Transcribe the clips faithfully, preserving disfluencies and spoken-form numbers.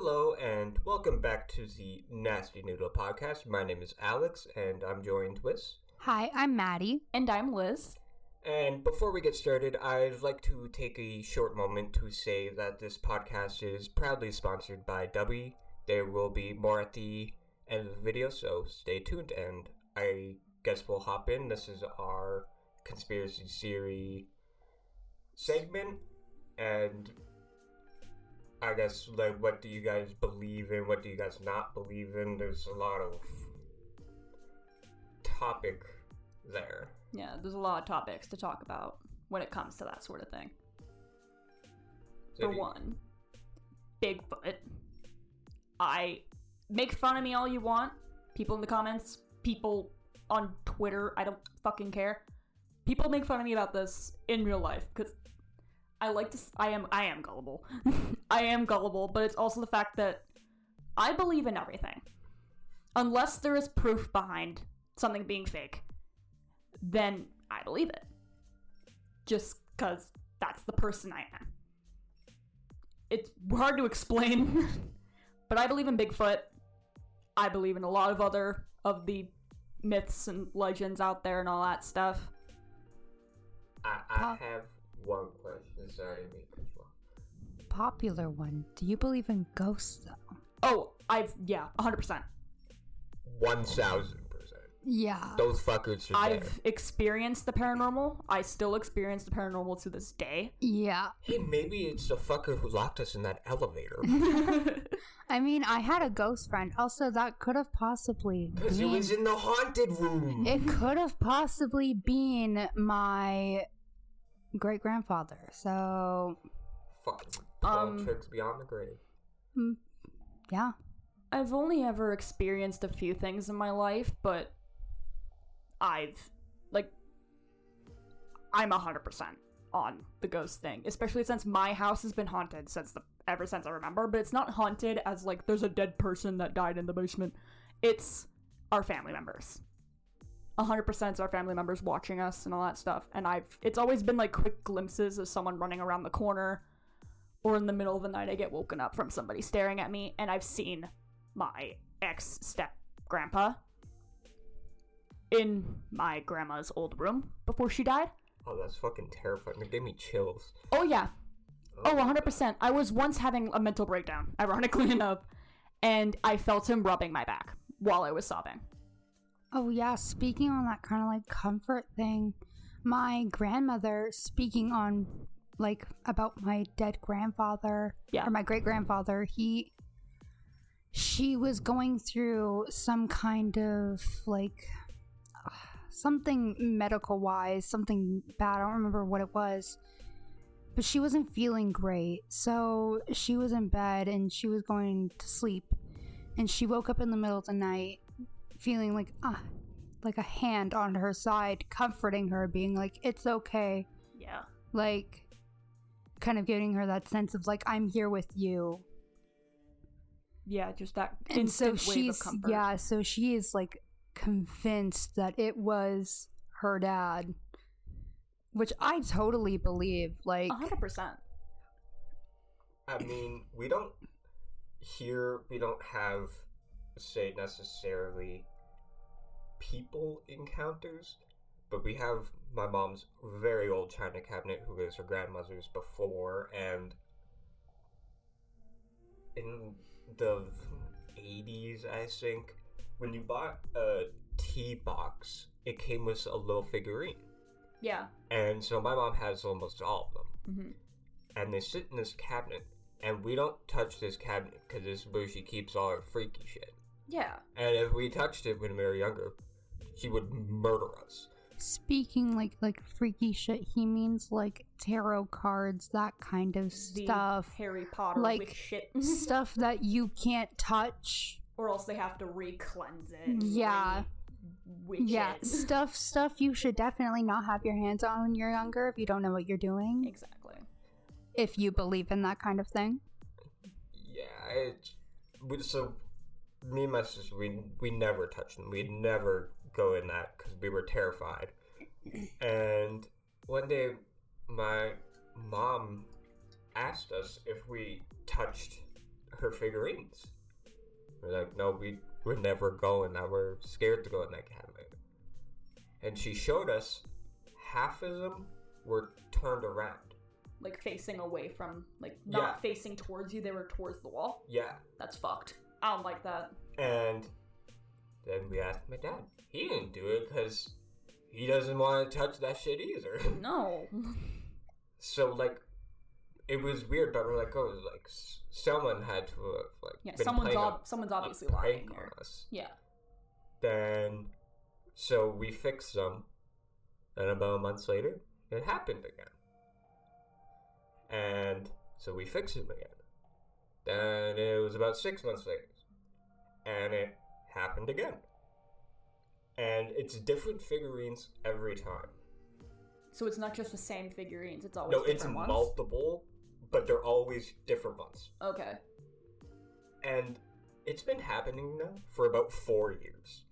Hello and welcome back to the Nasty Noodle Podcast. My name is Alex and I'm joined with... Hi, I'm Maddie. And I'm Liz. And before we get started, I'd like to take a short moment to say that this podcast is proudly sponsored by Dubby. There will be more at the end of the video, so stay tuned and I guess we'll hop in. This is our conspiracy theory segment and... I guess, like, what do you guys believe in? What do you guys not believe in? There's a lot of topic there. Yeah, there's a lot of topics to talk about when it comes to that sort of thing. So For you... one, Bigfoot. I make fun of me all you want. People in the comments, people on Twitter, I don't fucking care. People make fun of me about this in real life because... I like to. I am. I am gullible. I am gullible, but it's also the fact that I believe in everything, unless there is proof behind something being fake. Then I believe it, just because that's the person I am. It's hard to explain, but I believe in Bigfoot. I believe in a lot of other of the myths and legends out there and all that stuff. I, I have. One question, sorry to make this one. Popular one. Do you believe in ghosts, though? Oh, I've, yeah, one hundred percent. one thousand percent. Yeah. Those fuckers are I've there. Experienced the paranormal. I still experience the paranormal to this day. Yeah. Hey, maybe it's the fucker who locked us in that elevator. I mean, I had a ghost friend. Also, that could have possibly been... Because it was in the haunted room. It could have possibly been my... great-grandfather, so... Fuck. Um, tricks beyond the grave. Yeah. I've only ever experienced a few things in my life, but... I've... Like... I'm one hundred percent on the ghost thing. Especially since my house has been haunted since the, ever since I remember. But it's not haunted as, like, there's a dead person that died in the basement. It's our family members. one hundred percent is our family members watching us and all that stuff. And I've it's always been like quick glimpses of someone running around the corner, or in the middle of the night I get woken up from somebody staring at me. And I've seen my ex-step-grandpa in my grandma's old room before she died. Oh, that's fucking terrifying. It gave me chills. Oh, yeah. Oh, one hundred percent. I was once having a mental breakdown, ironically enough, and I felt him rubbing my back while I was sobbing. Oh yeah, speaking on that kind of like comfort thing, my grandmother speaking on like about my dead grandfather, yeah. or my great-grandfather, he, she was going through some kind of like uh, something medical wise, something bad, I don't remember what it was, but she wasn't feeling great. So she was in bed and she was going to sleep and she woke up in the middle of the night feeling like ah, like a hand on her side, comforting her, being like, it's okay. Yeah. Like, kind of giving her that sense of like, I'm here with you. Yeah, just that instant and so wave she's, of comfort. Yeah, so she is like convinced that it was her dad, which I totally believe. Like, one hundred percent. I mean, we don't here, we don't have... say necessarily people encounters, but we have my mom's very old china cabinet who was her grandmother's before, and in the eighties, I think, when you bought a tea box, it came with a little figurine. Yeah. And so my mom has almost all of them. Mm-hmm. And they sit in this cabinet, and we don't touch this cabinet because this is where she keeps all her freaky shit. Yeah. And if we touched it when we were younger, she would murder us. Speaking like like freaky shit, he means like tarot cards, that kind of the stuff. Harry Potter like with shit. Stuff that you can't touch. Or else they have to re-cleanse it. Yeah. Re- yeah. It. Stuff stuff you should definitely not have your hands on when you're younger if you don't know what you're doing. Exactly. If you believe in that kind of thing. Yeah. It, so... Me and my sister, we, we never touched them. We'd never go in that because we were terrified. And one day, my mom asked us if we touched her figurines. We're like, no, we, we're never going. Now we're scared to go in that cabinet. And she showed us half of them were turned around. Like facing away from, like not yeah. facing towards you. They were towards the wall. Yeah. That's fucked. I don't like that. And then we asked my dad. He didn't do it because he doesn't want to touch that shit either. No. So, like, it was weird, but we're like, oh, like, someone had to have, like, yeah, been someone's ob- a, someone's obviously a lying prank here. On us. Yeah. Then, so we fixed them, and about a month later, it happened again. And so we fixed them again. Then it was about six months later, and it happened again. And it's different figurines every time. So it's not just the same figurines, it's always no, different it's ones? No, it's multiple, but they're always different ones. Okay. And it's been happening now for about four years.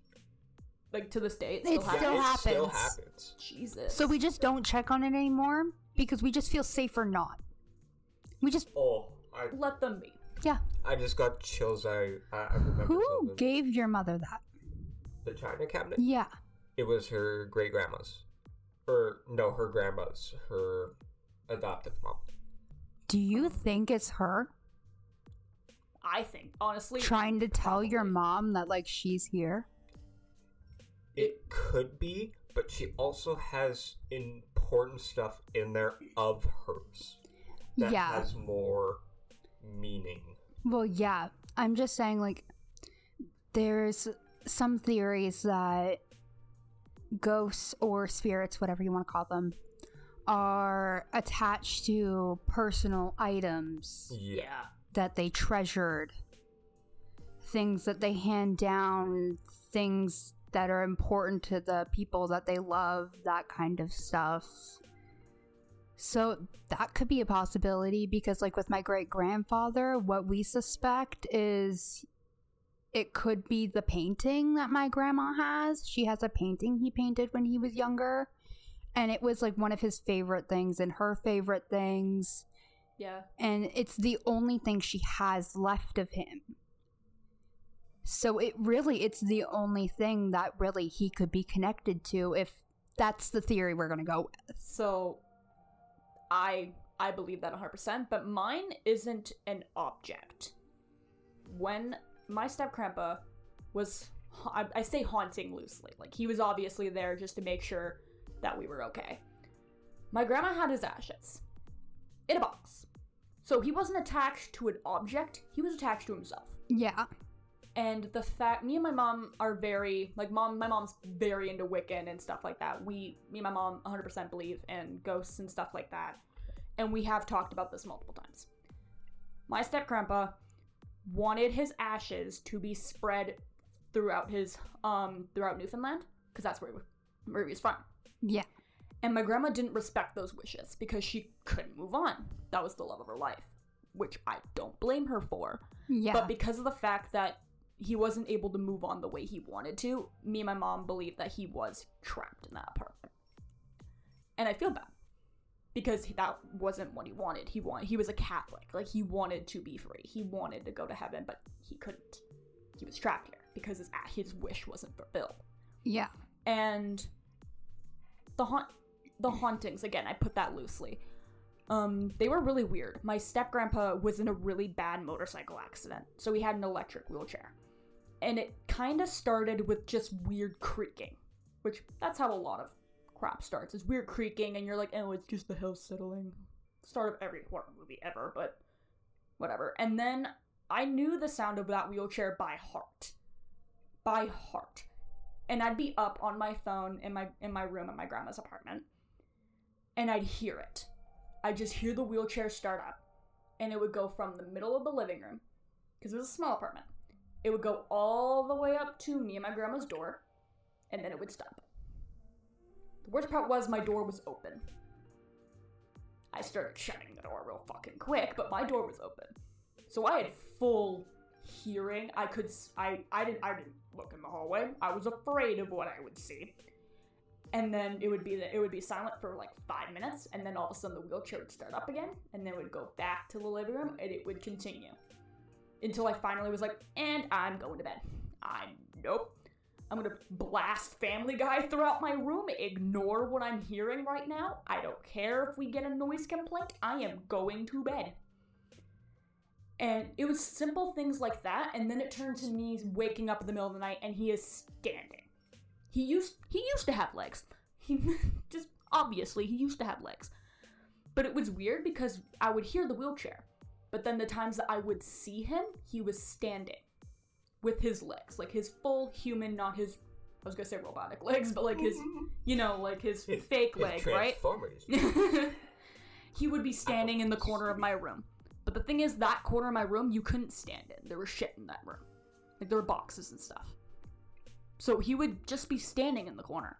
Like, to this day, it still, it happens. still yeah, happens? It still happens. Jesus. So we just don't check on it anymore? Because we just feel safer not. We just... Oh, I... Let them be. Yeah. I just got chills, I, I, I remember Who something. Gave your mother that? The china cabinet? Yeah. It was her great-grandma's. Or, no, her grandma's, her adoptive mom. Do you think it's her? I think, honestly. Trying to tell probably. Your mom that, like, she's here? It could be, but she also has important stuff in there of hers. That yeah. has more meaning. Well, yeah. I'm just saying, like, there's some theories that ghosts or spirits, whatever you want to call them, are attached to personal items yeah. that they treasured, things that they hand down, things that are important to the people that they love, that kind of stuff. So that could be a possibility because, like, with my great-grandfather, what we suspect is... It could be the painting that my grandma has. She has a painting he painted when he was younger. And it was like one of his favorite things and her favorite things. Yeah. And it's the only thing she has left of him. So it really, it's the only thing that really he could be connected to if that's the theory we're going to go with. So I, I believe that one hundred percent. But mine isn't an object. When... My step-grandpa was, I, I say haunting loosely, like he was obviously there just to make sure that we were okay. My grandma had his ashes in a box. So he wasn't attached to an object, he was attached to himself. Yeah. And the fact, me and my mom are very, like mom, my mom's very into Wiccan and stuff like that. We, me and my mom one hundred percent believe in ghosts and stuff like that. And we have talked about this multiple times. My step-grandpa wanted his ashes to be spread throughout his um throughout Newfoundland because that's where he, where he was from. Yeah. And my grandma didn't respect those wishes because she couldn't move on. That was the love of her life, which I don't blame her for. Yeah. But because of the fact that he wasn't able to move on the way he wanted to, me and my mom believed that he was trapped in that apartment. And I feel bad because that wasn't what he wanted. He wanted, he was a Catholic. Like, he wanted to be free. He wanted to go to heaven, but he couldn't. He was trapped here because his his wish wasn't fulfilled. Yeah. And the haunt, the hauntings, again, I put that loosely. Um, they were really weird. My step-grandpa was in a really bad motorcycle accident, so he had an electric wheelchair. And it kind of started with just weird creaking, which that's how a lot of crap starts. It's weird creaking and you're like, oh, it's just the house settling. Start of every horror movie ever, but whatever. And then I knew the sound of that wheelchair by heart. By heart. And I'd be up on my phone in my in my room in my grandma's apartment and I'd hear it. I'd just hear the wheelchair start up and it would go from the middle of the living room because it was a small apartment. It would go all the way up to me and my grandma's door and then it would stop. The worst part was my door was open. I started shutting the door real fucking quick, but my door was open. So I had full hearing. I could, I, I didn't, I didn't look in the hallway. I was afraid of what I would see. And then it would be, the, it would be silent for like five minutes. And then all of a sudden the wheelchair would start up again. And then it would go back to the living room and it would continue. until I finally was like, and I'm going to bed. I, nope. I'm going to blast Family Guy throughout my room. Ignore what I'm hearing right now. I don't care if we get a noise complaint. I am going to bed. And it was simple things like that. And then it turned to me waking up in the middle of the night and he is standing. He used he used to have legs. He just, obviously, he used to have legs. But it was weird because I would hear the wheelchair. But then the times that I would see him, he was standing. With his legs, like his full human, not his, I was gonna say robotic legs, but like his, you know, like his, his fake his leg, Transformers. Right? He would be standing in the corner of my room. But the thing is, that corner of my room, you couldn't stand in. There was shit in that room. Like there were boxes and stuff. So he would just be standing in the corner.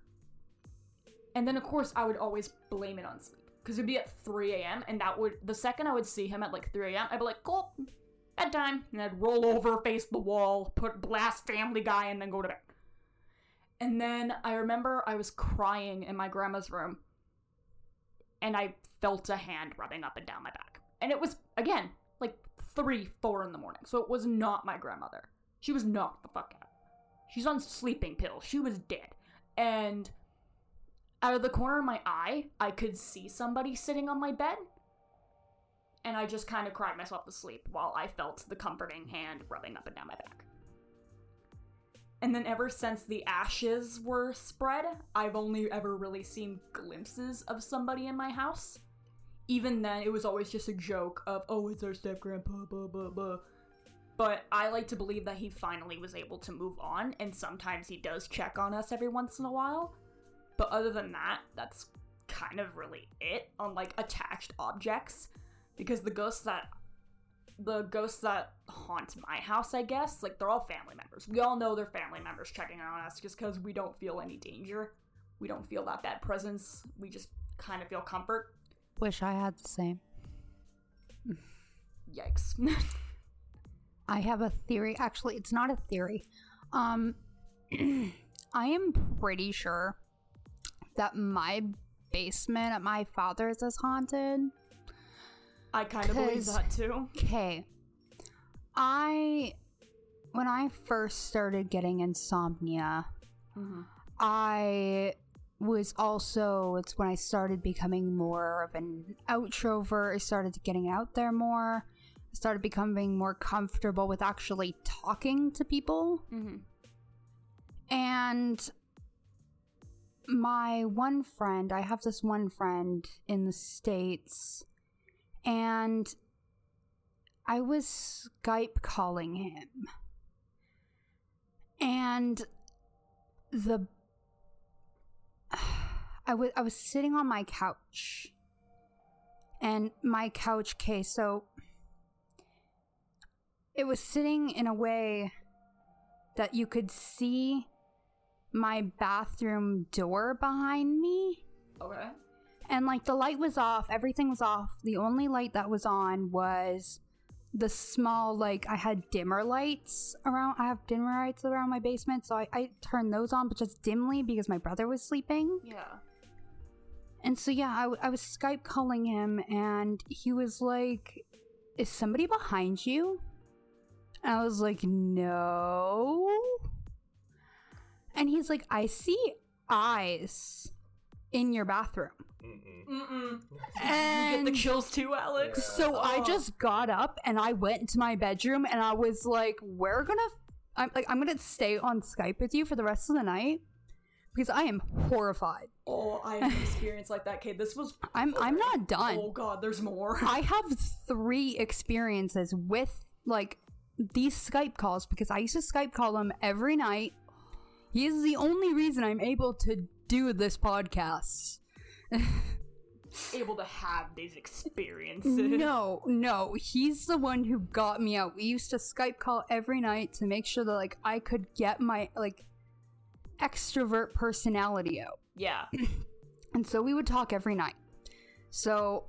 And then of course I would always blame it on sleep. Cause it'd be at three a.m. and that would, the second I would see him at like three a.m., I'd be like, cool. Bedtime, and I'd roll over, face the wall, put blast Family Guy, and then go to bed. And then I remember I was crying in my grandma's room, and I felt a hand rubbing up and down my back. And it was, again, like three, four in the morning, so it was not my grandmother. She was knocked the fuck out. She's on sleeping pills. She was dead. And out of the corner of my eye, I could see somebody sitting on my bed. And I just kind of cried myself to sleep while I felt the comforting hand rubbing up and down my back. And then ever since the ashes were spread, I've only ever really seen glimpses of somebody in my house. Even then, it was always just a joke of, oh, it's our step-grandpa, blah, blah, blah. But I like to believe that he finally was able to move on, and sometimes he does check on us every once in a while. But other than that, that's kind of really it on, like, attached objects. Because the ghosts that, the ghosts that haunt my house, I guess, like, they're all family members. We all know they're family members checking on us just because we don't feel any danger. We don't feel that bad presence. We just kind of feel comfort. Wish I had the same. Yikes. I have a theory. Actually, it's not a theory. Um, I am pretty sure that my basement at my father's is haunted. I kind of believe that too. Okay. I, when I first started getting insomnia, mm-hmm. I was also, it's when I started becoming more of an outrovert. I started getting out there more. I started becoming more comfortable with actually talking to people. Mm-hmm. And my one friend, I have this one friend in the States. And I was Skype calling him. And the I was I was sitting on my couch. And my couch case, so it was sitting in a way that you could see my bathroom door behind me. Okay. And, like, the light was off. Everything was off. The only light that was on was the small, like, I had dimmer lights around. I have dimmer lights around my basement. So I, I turned those on, but just dimly because my brother was sleeping. Yeah. And so, yeah, I, I was Skype calling him. And he was like, is somebody behind you? And I was like, no. And he's like, I see eyes in your bathroom. Mm-mm. Mm-mm. And you get the chills too, Alex. Yeah. So oh. I just got up and I went to my bedroom and I was like, "We're gonna, I'm like, I'm gonna stay on Skype with you for the rest of the night because I am horrified." Oh, I have an experience like that, Kate. This was. I'm. I'm not done. Oh God, there's more. I have three experiences with like these Skype calls because I used to Skype call him every night. He is the only reason I'm able to do this podcast. Able to have these experiences. No, no. He's the one who got me out. We used to Skype call every night to make sure that like I could get my like extrovert personality out. Yeah. And so we would talk every night. So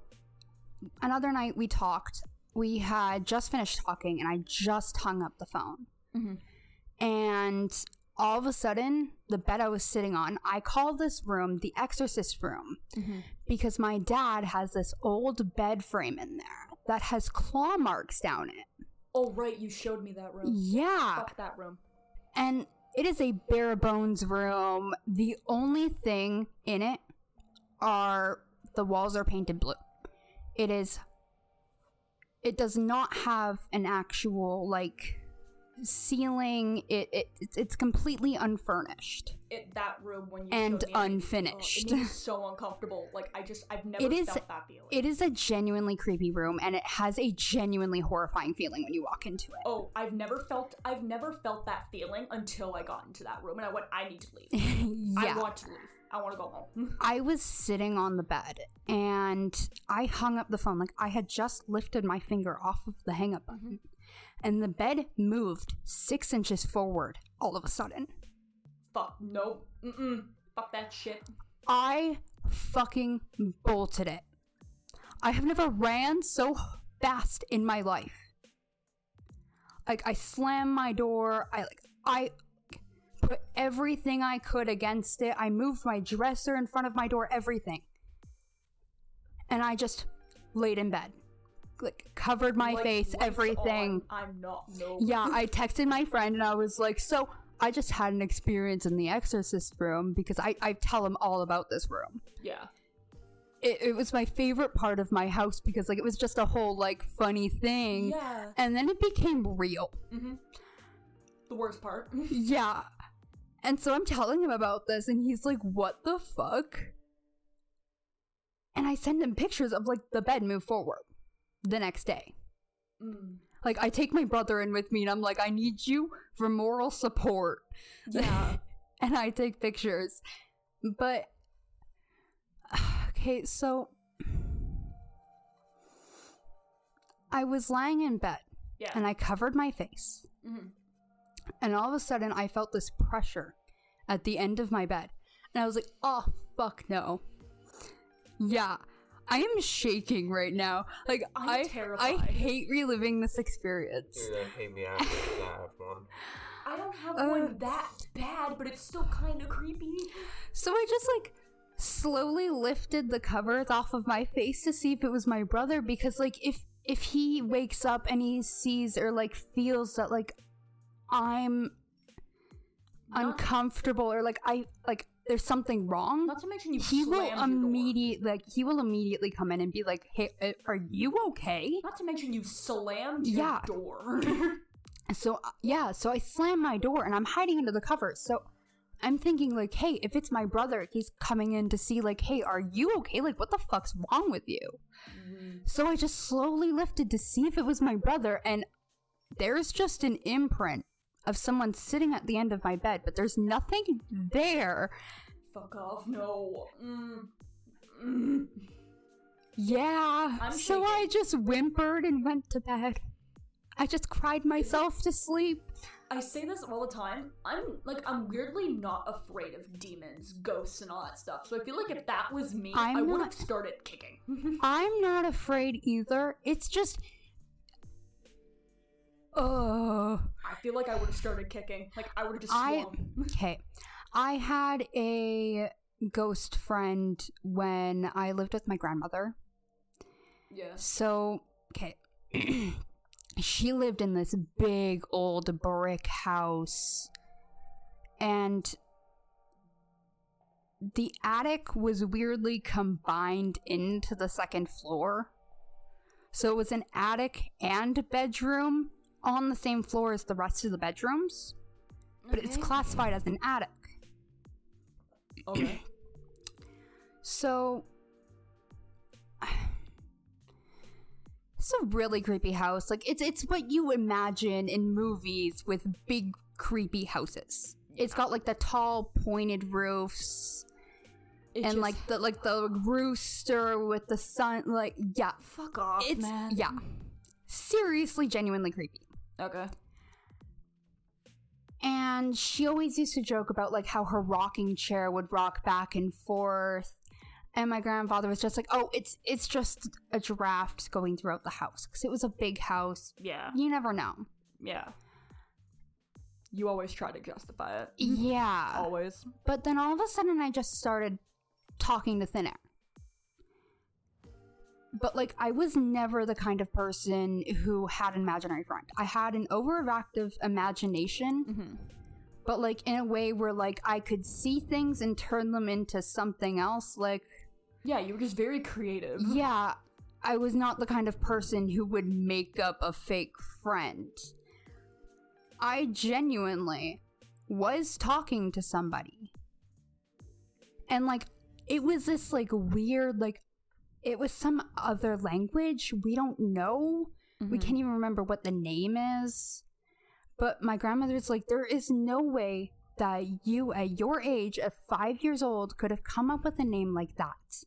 another night we talked. We had just finished talking and I just hung up the phone. Mm-hmm. And all of a sudden, the bed I was sitting on, I call this room the exorcist room mm-hmm. because my dad has this old bed frame in there that has claw marks down it. Oh, right, you showed me that room. Yeah. Fuck that room. And it is a bare bones room. The only thing in it are the walls are painted blue. It is, it does not have an actual, like, ceiling. It, it it's, it's completely unfurnished. It, that room when you and showed me, unfinished. Oh, it is so uncomfortable. Like, I just, I've never it felt is, that feeling. It is a genuinely creepy room, and it has a genuinely horrifying feeling when you walk into it. Oh, I've never felt, I've never felt that feeling until I got into that room, and I went, I need to leave. Yeah. I want to leave. I want to go home. I was sitting on the bed, and I hung up the phone. Like, I had just lifted my finger off of the hang-up button, mm-hmm. and the bed moved six inches forward all of a sudden. Fuck, nope. Mm-mm. Fuck that shit. I fucking bolted it. I have never ran so fast in my life. Like, I slammed my door. I, like, I put everything I could against it. I moved my dresser in front of my door, everything. And I just laid in bed. Like, covered my like, face, everything. On. I'm not, no. Yeah, I texted my friend, and I was like, so... I just had an experience in the exorcist room, because I, I tell them all about this room. Yeah. It, it was my favorite part of my house, because, like, it was just a whole, like, funny thing. Yeah. And then it became real. Mm-hmm. The worst part. Yeah. And so I'm telling him about this, and he's like, what the fuck? And I send him pictures of, like, the bed move forward the next day. Mm. Like, I take my brother in with me, and I'm like, I need you for moral support. Yeah. And I take pictures. But, okay, so, I was lying in bed, yeah. and I covered my face. Mm-hmm. And all of a sudden, I felt this pressure at the end of my bed. And I was like, oh, fuck no. Yeah. I am shaking right now. Like, I'm I, terrified. I hate reliving this experience. Dude, I hate me after I have one. I don't have uh, one that bad, but it's still kind of creepy. So I just, like, slowly lifted the covers off of my face to see if it was my brother, because, like, if if he wakes up and he sees or, like, feels that, like, I'm Not- uncomfortable or, like, I, like, there's something wrong. Not to mention you he will immediately like he will immediately come in and be like, hey, are you okay? Not to mention you slammed your yeah. door. so yeah, so I slammed my door, and I'm hiding under the covers. So I'm thinking, like, hey, if it's my brother, he's coming in to see, like, hey, are you okay? Like, what the fuck's wrong with you? Mm-hmm. So I just slowly lifted to see if it was my brother, and there's just an imprint of someone sitting at the end of my bed, but there's nothing there. Fuck off, no. Mm. Mm. Yeah, I'm so shaking. I just whimpered and went to bed. I just cried myself to sleep. I say this all the time. I'm, like, I'm weirdly not afraid of demons, ghosts, and all that stuff. So I feel like if that was me, I'm I would have started kicking. I'm not afraid either. It's just... Oh, I feel like I would have started kicking. Like, I would have just swum. Okay. I had a ghost friend when I lived with my grandmother. Yeah. So, okay. She lived in this big old brick house. And the attic was weirdly combined into the second floor. So it was an attic and bedroom on the same floor as the rest of the bedrooms, but okay. It's classified as an attic. Okay. so it's a really creepy house. Like, it's it's what you imagine in movies with big creepy houses. Yeah. It's got, like, the tall pointed roofs. It and just... like the like the rooster with the sun. Like, yeah, fuck off, it's, man. Yeah, seriously, genuinely creepy. Okay. And she always used to joke about, like, how her rocking chair would rock back and forth. And my grandfather was just like, oh, it's it's just a draft going throughout the house. Because it was a big house. Yeah. You never know. Yeah. You always try to justify it. Yeah. Always. But then all of a sudden, I just started talking to thin air. But, like, I was never the kind of person who had an imaginary friend. I had an overactive imagination, mm-hmm. but, like, in a way where, like, I could see things and turn them into something else. Like, yeah, you were just very creative. Yeah, I was not the kind of person who would make up a fake friend. I genuinely was talking to somebody. And, like, it was this, like, weird, like, it was some other language. We don't know. Mm-hmm. We can't even remember what the name is. But my grandmother's like, there is no way that you at your age at five years old could have come up with a name like that.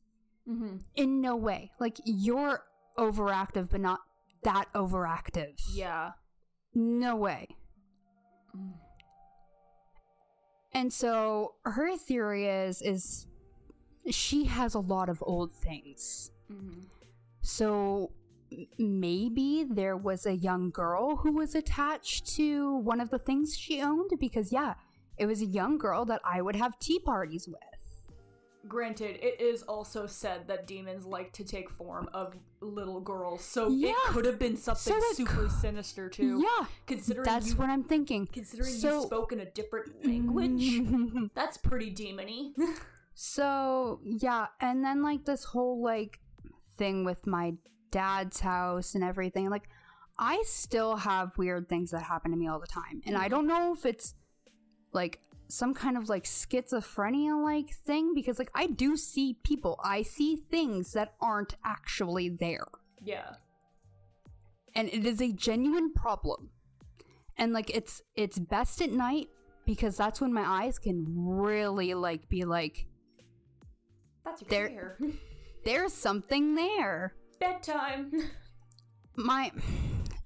Mm-hmm. In no way. Like, you're overactive, but not that overactive. Yeah. No way. Mm. And so her theory is, is... she has a lot of old things. Mm-hmm. So maybe there was a young girl who was attached to one of the things she owned, because yeah, it was a young girl that I would have tea parties with. Granted, it is also said that demons like to take form of little girls, so yeah. it could have been something so super c- sinister too. Yeah, considering that's you, what I'm thinking. Considering so, you spoke in a different language, that's pretty demon-y. So, yeah, and then, like, this whole, like, thing with my dad's house and everything, like, I still have weird things that happen to me all the time, and I don't know if it's, like, some kind of, like, schizophrenia-like thing, because, like, I do see people. I see things that aren't actually there. Yeah. And it is a genuine problem. And, like, it's it's best at night, because that's when my eyes can really, like, be, like, that's your career. There, there's something there. Bedtime. My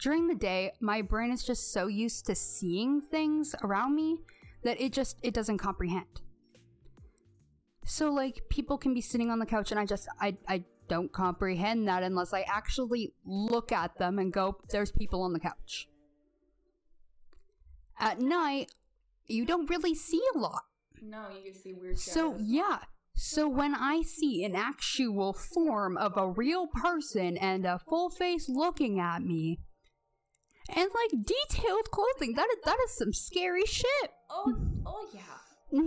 during the day, my brain is just so used to seeing things around me that it just it doesn't comprehend. So, like, people can be sitting on the couch and I just I I don't comprehend that unless I actually look at them and go, there's people on the couch. At night, you don't really see a lot. No, you can see weird shadows. So yeah. So when I see an actual form of a real person and a full face looking at me, and, like, detailed clothing, that is, that is some scary shit. Oh, oh yeah.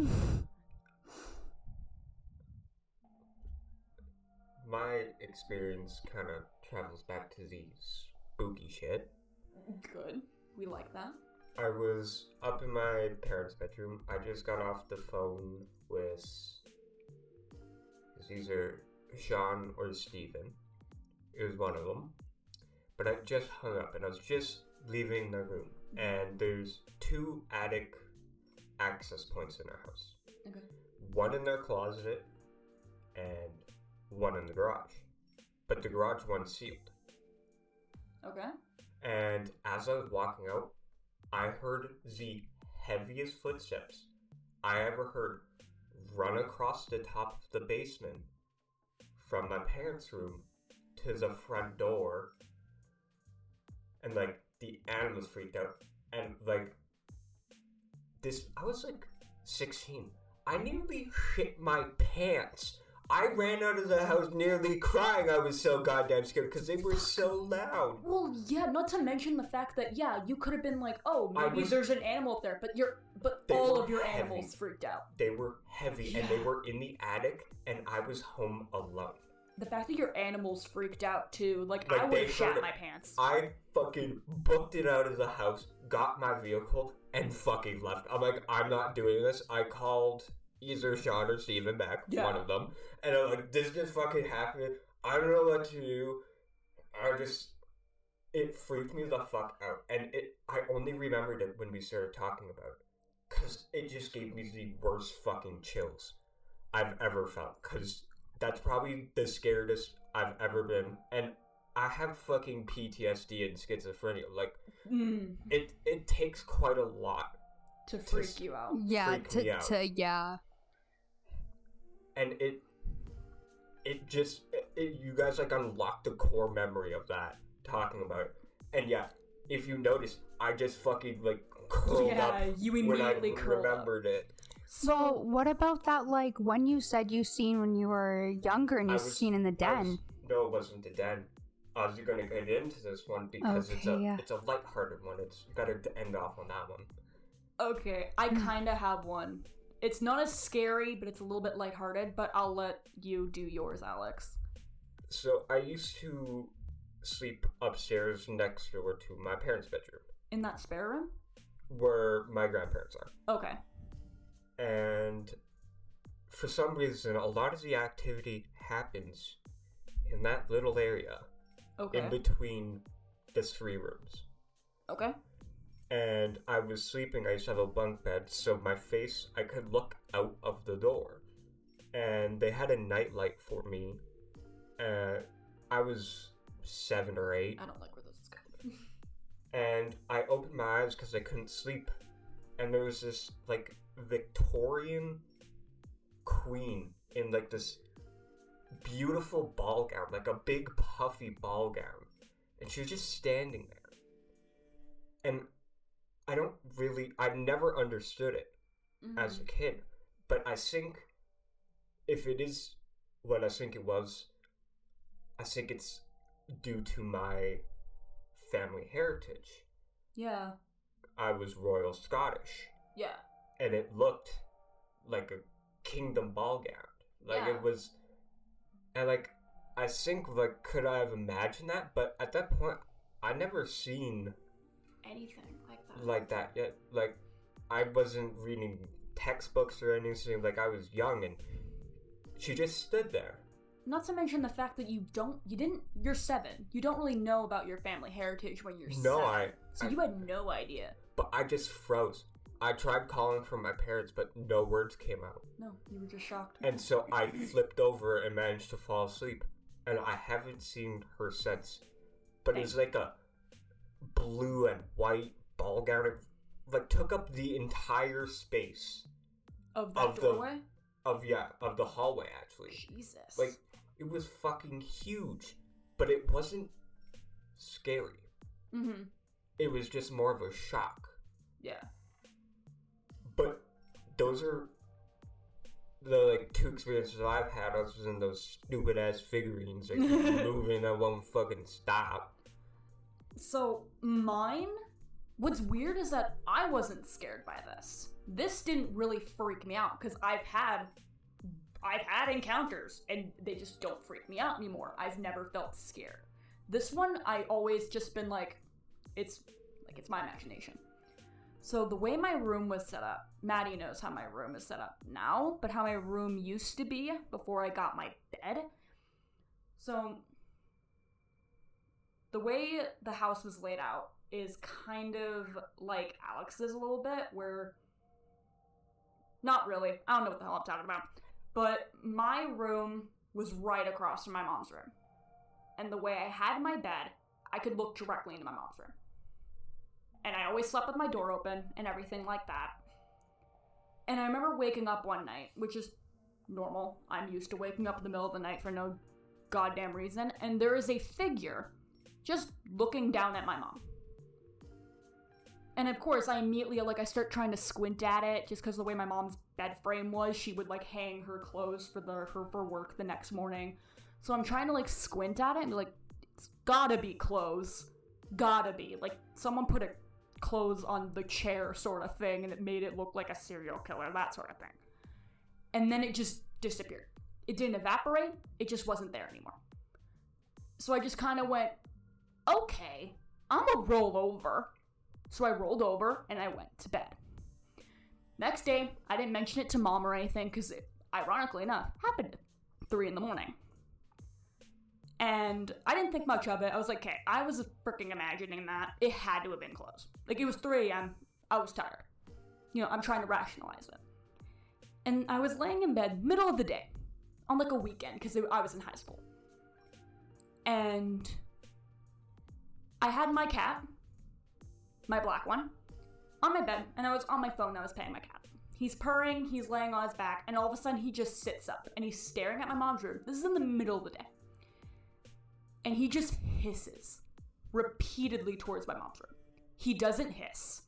My experience kind of travels back to the spooky shit. Good. We like that. I was up in my parents' bedroom. I just got off the phone with... these are Sean or Steven. It was one of them. But I just hung up and I was just leaving the room. And there's two attic access points in our house. Okay. One in their closet and one in the garage. But the garage one's sealed. Okay. And as I was walking out, I heard the heaviest footsteps I ever heard run across the top of the basement from my parents' room to the front door, and, like, the animals freaked out, and, like, this, I was, like, sixteen. I nearly shit my pants. I ran out of the house nearly crying. I was so goddamn scared because they were so loud. Well, yeah, not to mention the fact that, yeah, you could have been like, oh, maybe was, there's an animal up there, but you're, but all of your heavy. Animals freaked out. They were heavy, yeah. And they were in the attic, and I was home alone. The fact that your animals freaked out, too, like, like I would have shat my pants. I fucking booked it out of the house, got my vehicle, and fucking left. I'm like, I'm not doing this. I called... either Sean or Steven back, yeah. one of them. And I'm like, this just fucking happened. I don't know what to do. I just... it freaked me the fuck out. And it, I only remembered it when we started talking about it. Because it just gave me the worst fucking chills I've ever felt. Because that's probably the scariest I've ever been. And I have fucking P T S D and schizophrenia. Like, mm. it, it takes quite a lot. To freak to, you out. Yeah, to, to, out. to, yeah. And it, it just, it, it, you guys, like, unlocked the core memory of that, talking about it. And yeah, if you notice, I just fucking, like, curled yeah, up you immediately when I remembered up. It. So, what about that, like, one you said you seen when you were younger and you was, seen in the den? No, it wasn't the dad. I was going to get into this one because okay, it's a yeah. it's a lighthearted one. It's better to end off on that one. Okay, I kind of have one. It's not as scary, but it's a little bit lighthearted, but I'll let you do yours, Alex. So I used to sleep upstairs next door to my parents' bedroom. In that spare room? Where my grandparents are. Okay. And for some reason, a lot of the activity happens in that little area. Okay. In between the three rooms. Okay. And I was sleeping, I used to have a bunk bed, so my face, I could look out of the door. And they had a nightlight for me. Uh, I was seven or eight. I don't like where this is going. And I opened my eyes because I couldn't sleep. And there was this, like, Victorian queen in, like, this beautiful ball gown, like a big puffy ball gown, and she was just standing there. And I don't really, I never understood it mm-hmm. as a kid, but I think if it is what I think it was, I think it's due to my family heritage. Yeah. I was Royal Scottish. Yeah. And it looked like a kingdom ball gown. Like yeah. it was. And, like, I think, like, could I have imagined that? But at that point, I never seen anything like that. Like that yet. Like, I wasn't reading textbooks or anything. Like, I was young, and she just stood there. Not to mention the fact that you don't, you didn't, you're seven. You don't really know about your family heritage when you're no, seven. No, I. So I, you had no idea. But I just froze. I tried calling for my parents, but no words came out. No, you were just shocked. And so I flipped over and managed to fall asleep. And I haven't seen her since. But Dang. It was like a blue and white ball gown. It like took up the entire space. Of the of doorway? The, of, yeah, of the hallway, actually. Jesus. Like, it was fucking huge. But it wasn't scary. Mm-hmm. It was just more of a shock. Yeah. But those are the, like, two experiences I've had. I was in those stupid-ass figurines that keep moving that won't fucking stop. So, mine? What's weird is that I wasn't scared by this. This didn't really freak me out, because I've had, I've had encounters, and they just don't freak me out anymore. I've never felt scared. This one, I always just been like, it's, like, it's my imagination. So the way my room was set up, Maddie knows how my room is set up now, but how my room used to be before I got my bed. So the way the house was laid out is kind of like Alex's a little bit, where, not really, I don't know what the hell I'm talking about, but my room was right across from my mom's room. And the way I had my bed, I could look directly into my mom's room. And I always slept with my door open and everything like that. And I remember waking up one night, which is normal. I'm used to waking up in the middle of the night for no goddamn reason. And there is a figure just looking down at my mom. And of course, I immediately, like, I start trying to squint at it just because the way my mom's bed frame was, she would, like, hang her clothes for the her for work the next morning. So I'm trying to, like, squint at it and be like, it's gotta be clothes. Gotta be. Like, someone put a clothes on the chair sort of thing, and it made it look like a serial killer, that sort of thing. And then it just disappeared. It didn't evaporate, it just wasn't there anymore. So I just kind of went, okay, I'm gonna roll over. So I rolled over, and I went to bed. Next day, I didn't mention it to mom or anything, because it, ironically enough, happened at three in the morning. And I didn't think much of it. I was like, okay, I was freaking imagining that. It had to have been close. Like, it was three a.m. I was tired. You know, I'm trying to rationalize it. And I was laying in bed, middle of the day, on, like, a weekend, because I was in high school. And I had my cat, my black one, on my bed, and I was on my phone and I was petting my cat. He's purring, he's laying on his back, and all of a sudden he just sits up, and he's staring at my mom's room. This is in the middle of the day. And he just hisses repeatedly towards my mom's room. He doesn't hiss.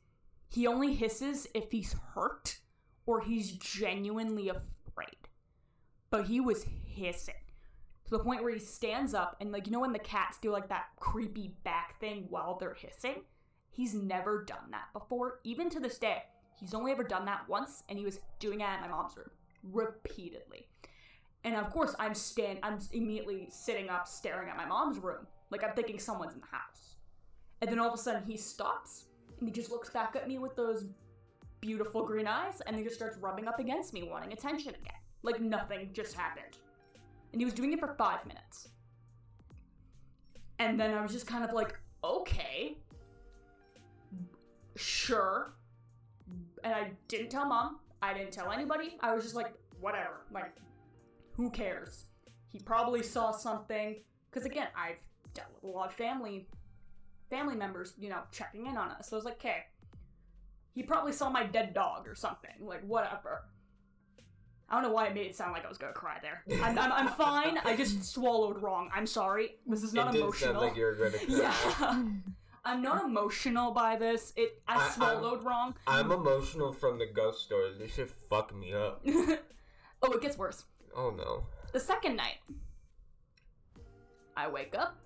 He only hisses if he's hurt or he's genuinely afraid. But he was hissing. to the point where he stands up and, like, you know when the cats do, like, that creepy back thing while they're hissing? He's never done that before. Even to this day, he's only ever done that once, and he was doing it at my mom's room repeatedly. And, of course, I'm stand- I'm immediately sitting up staring at my mom's room. Like, I'm thinking someone's in the house. And then all of a sudden, he stops, and he just looks back at me with those beautiful green eyes, and he just starts rubbing up against me, wanting attention again. Like, nothing just happened. And he was doing it for five minutes. And then I was just kind of like, okay. Sure. And I didn't tell mom. I didn't tell anybody. I was just like, whatever. Like, who cares? He probably saw something. Because again, I've dealt with a lot of family family members, you know, checking in on us. So I was like, okay. He probably saw my dead dog or something. Like, whatever. I don't know why it made it sound like I was gonna cry there. I'm, I'm, I'm fine. I just swallowed wrong. I'm sorry. This is not it emotional. It did sound like you were gonna cry. Yeah. I'm not emotional by this. It I, I swallowed I'm, wrong. I'm emotional from the ghost stories. This shit fucked me up. Oh, it gets worse. Oh, no. The second night, I wake up.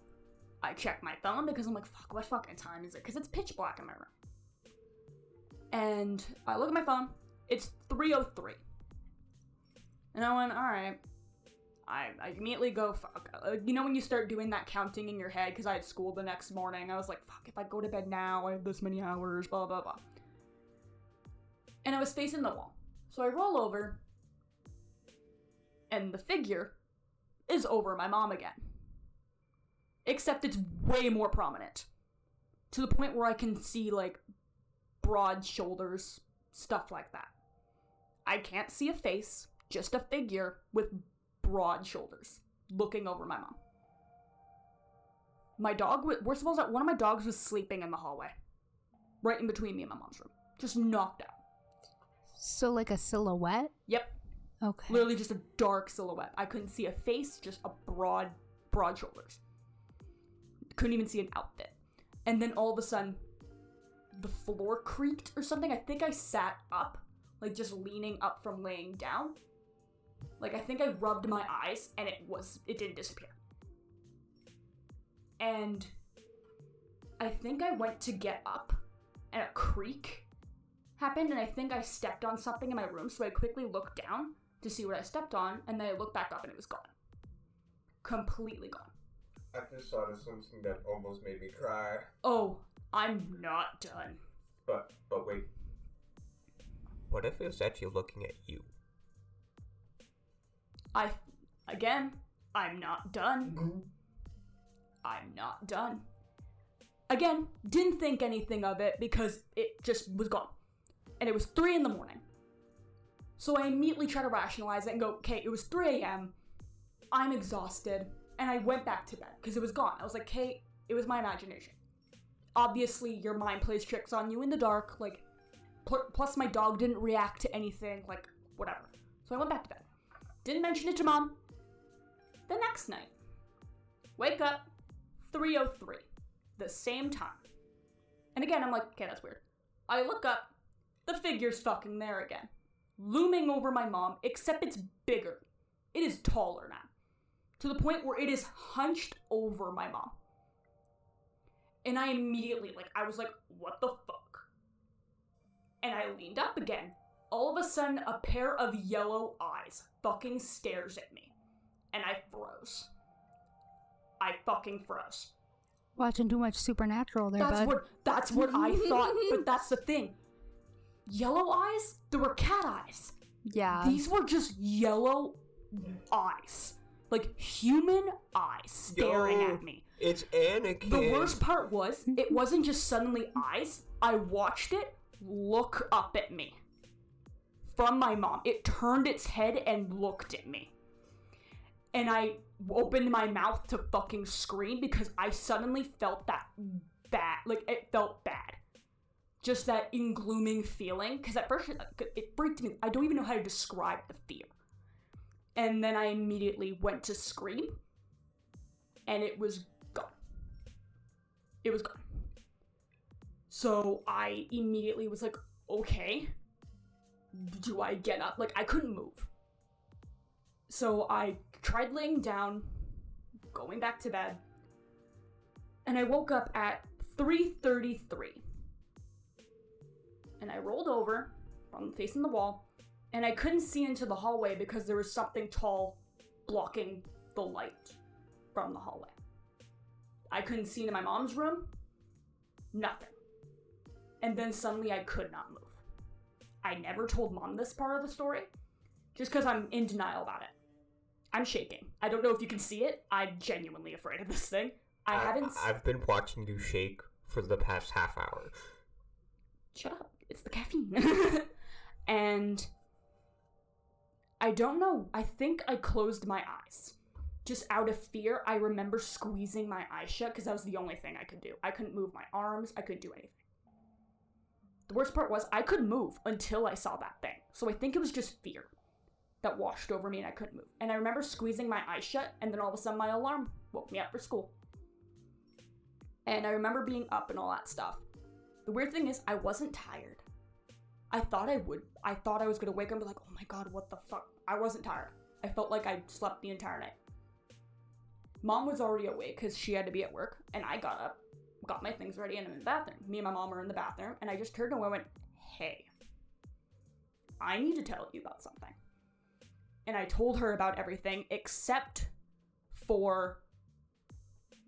I check my phone because I'm like, fuck, what fucking time is it? Because it's pitch black in my room. And I look at my phone. It's three oh three. And I went, all right. I, I immediately go, fuck. Uh, you know when you start doing that counting in your head? Because I had school the next morning. I was like, fuck, if I go to bed now, I have this many hours, blah, blah, blah. And I was facing the wall. So I roll over. And the figure is over my mom again. Except it's way more prominent. To the point where I can see, like, broad shoulders, stuff like that. I can't see a face. Just a figure with broad shoulders looking over my mom. My dog, we're supposed to, one of my dogs was sleeping in the hallway. Right in between me and my mom's room. Just knocked out. So like a silhouette? Yep. Okay. Literally just a dark silhouette. I couldn't see a face, just a broad, broad shoulders. Couldn't even see an outfit. And then all of a sudden, the floor creaked or something. I think I sat up, like just leaning up from laying down. Like, I think I rubbed my eyes, and it was, it didn't disappear. And I think I went to get up, and a creak happened, and I think I stepped on something in my room, so I quickly looked down to see what I stepped on, and then I looked back up, and it was gone. Completely gone. I just thought of something that almost made me cry. Oh, I'm not done. But, but wait. What if it was actually looking at you? I, again, I'm not done. Mm-hmm. I'm not done. Again, didn't think anything of it because it just was gone. And it was three in the morning. So I immediately tried to rationalize it and go, okay, it was three a.m. I'm exhausted. And I went back to bed because it was gone. I was like, okay, it was my imagination. Obviously, your mind plays tricks on you in the dark. Like, pl- plus my dog didn't react to anything. Like, whatever. So I went back to bed. Didn't mention it to mom. The next night, wake up, three oh three, the same time. And again, I'm like, okay, that's weird. I look up, the figure's fucking there again, looming over my mom, except it's bigger. It is taller now, to the point where it is hunched over my mom. And I immediately, like, I was like, what the fuck? And I leaned up again. All of a sudden, a pair of yellow eyes fucking stares at me. And I froze. I fucking froze. Watching too much Supernatural there, that's bud. What, that's what I thought, but that's the thing. Yellow eyes? There were cat eyes. Yeah. These were just yellow eyes. Like, human eyes staring Yo, at me. It's Anakin. The worst part was, it wasn't just suddenly eyes. I watched it look up at me. From my mom. It turned its head and looked at me. And I opened my mouth to fucking scream because I suddenly felt that bad. Like, it felt bad. Just that in-glooming feeling. Because at first, it, it freaked me. I don't even know how to describe the fear. And then I immediately went to scream. And it was gone. It was gone. So I immediately was like, okay. Do I get up? Like, I couldn't move. So I tried laying down, going back to bed. And I woke up at three thirty-three. And I rolled over, facing the wall, and I couldn't see into the hallway because there was something tall blocking the light from the hallway. I couldn't see into my mom's room. Nothing. And then suddenly I could not move. I never told mom this part of the story, just because I'm in denial about it. I'm shaking. I don't know if you can see it. I'm genuinely afraid of this thing. I, I haven't... I've been watching you shake for the past half hour. Shut up. It's the caffeine. And I don't know. I think I closed my eyes. Just out of fear, I remember squeezing my eyes shut because that was the only thing I could do. I couldn't move my arms. I couldn't do anything. The worst part was I couldn't move until I saw that thing. So I think it was just fear that washed over me and I couldn't move. And I remember squeezing my eyes shut, and then all of a sudden my alarm woke me up for school. And I remember being up and all that stuff. The weird thing is I wasn't tired. I thought I would. I thought I was going to wake up and be like, oh my god, what the fuck? I wasn't tired. I felt like I slept the entire night. Mom was already awake because she had to be at work, and I got up, got my things ready, and I'm in the bathroom. Me and my mom were in the bathroom, and I just turned away and went, hey, I need to tell you about something. And I told her about everything except for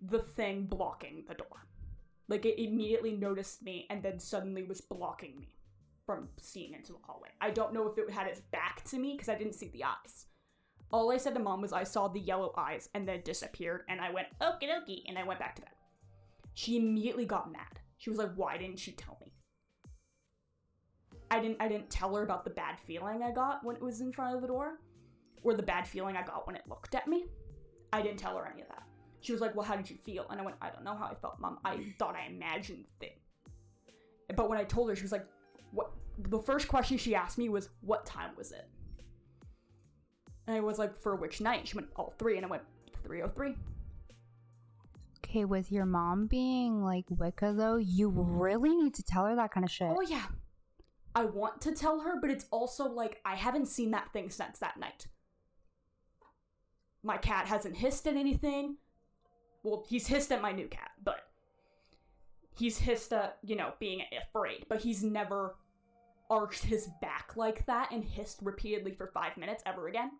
the thing blocking the door. Like, it immediately noticed me and then suddenly was blocking me from seeing into the hallway. I don't know if it had its back to me because I didn't see the eyes. All I said to mom was I saw the yellow eyes and then disappeared, and I went, okie dokie, and I went back to bed. She immediately got mad. She was like, why didn't you tell me? I didn't I didn't tell her about the bad feeling I got when it was in front of the door, or the bad feeling I got when it looked at me. I didn't tell her any of that. She was like, well, how did you feel? And I went, I don't know how I felt, mom. I thought I imagined the thing. But when I told her, she was like, what? The first question she asked me was, what time was it? And I was like, for which night? She went, all three. And I went, three oh three. Okay, with your mom being like Wicca though, you really need to tell her that kind of shit. Oh yeah. I want to tell her, but it's also like I haven't seen that thing since that night. My cat hasn't hissed at anything. Well, he's hissed at my new cat, but he's hissed at, you know, being afraid, but he's never arched his back like that and hissed repeatedly for five minutes ever again.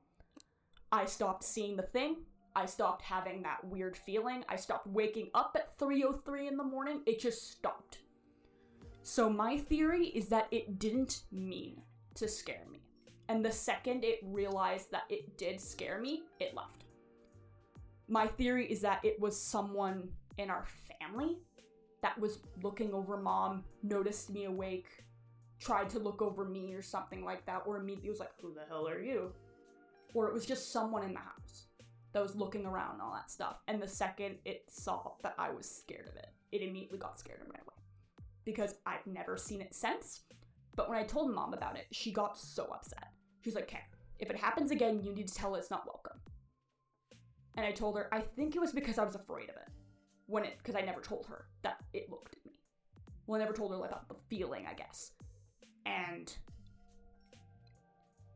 I stopped seeing the thing. I stopped having that weird feeling. I stopped waking up at three oh three in the morning. It just stopped. So my theory is that it didn't mean to scare me. And the second it realized that it did scare me, it left. My theory is that it was someone in our family that was looking over mom, noticed me awake, tried to look over me or something like that, or immediately was like, who the hell are you? Or it was just someone in the house that was looking around and all that stuff. And the second it saw that I was scared of it, it immediately got scared and ran away. Because I've never seen it since. But when I told mom about it, she got so upset. She's like, okay, if it happens again, you need to tell it it's not welcome. And I told her, I think it was because I was afraid of it. When it, because I never told her that it looked at me. Well, I never told her about the feeling, I guess. And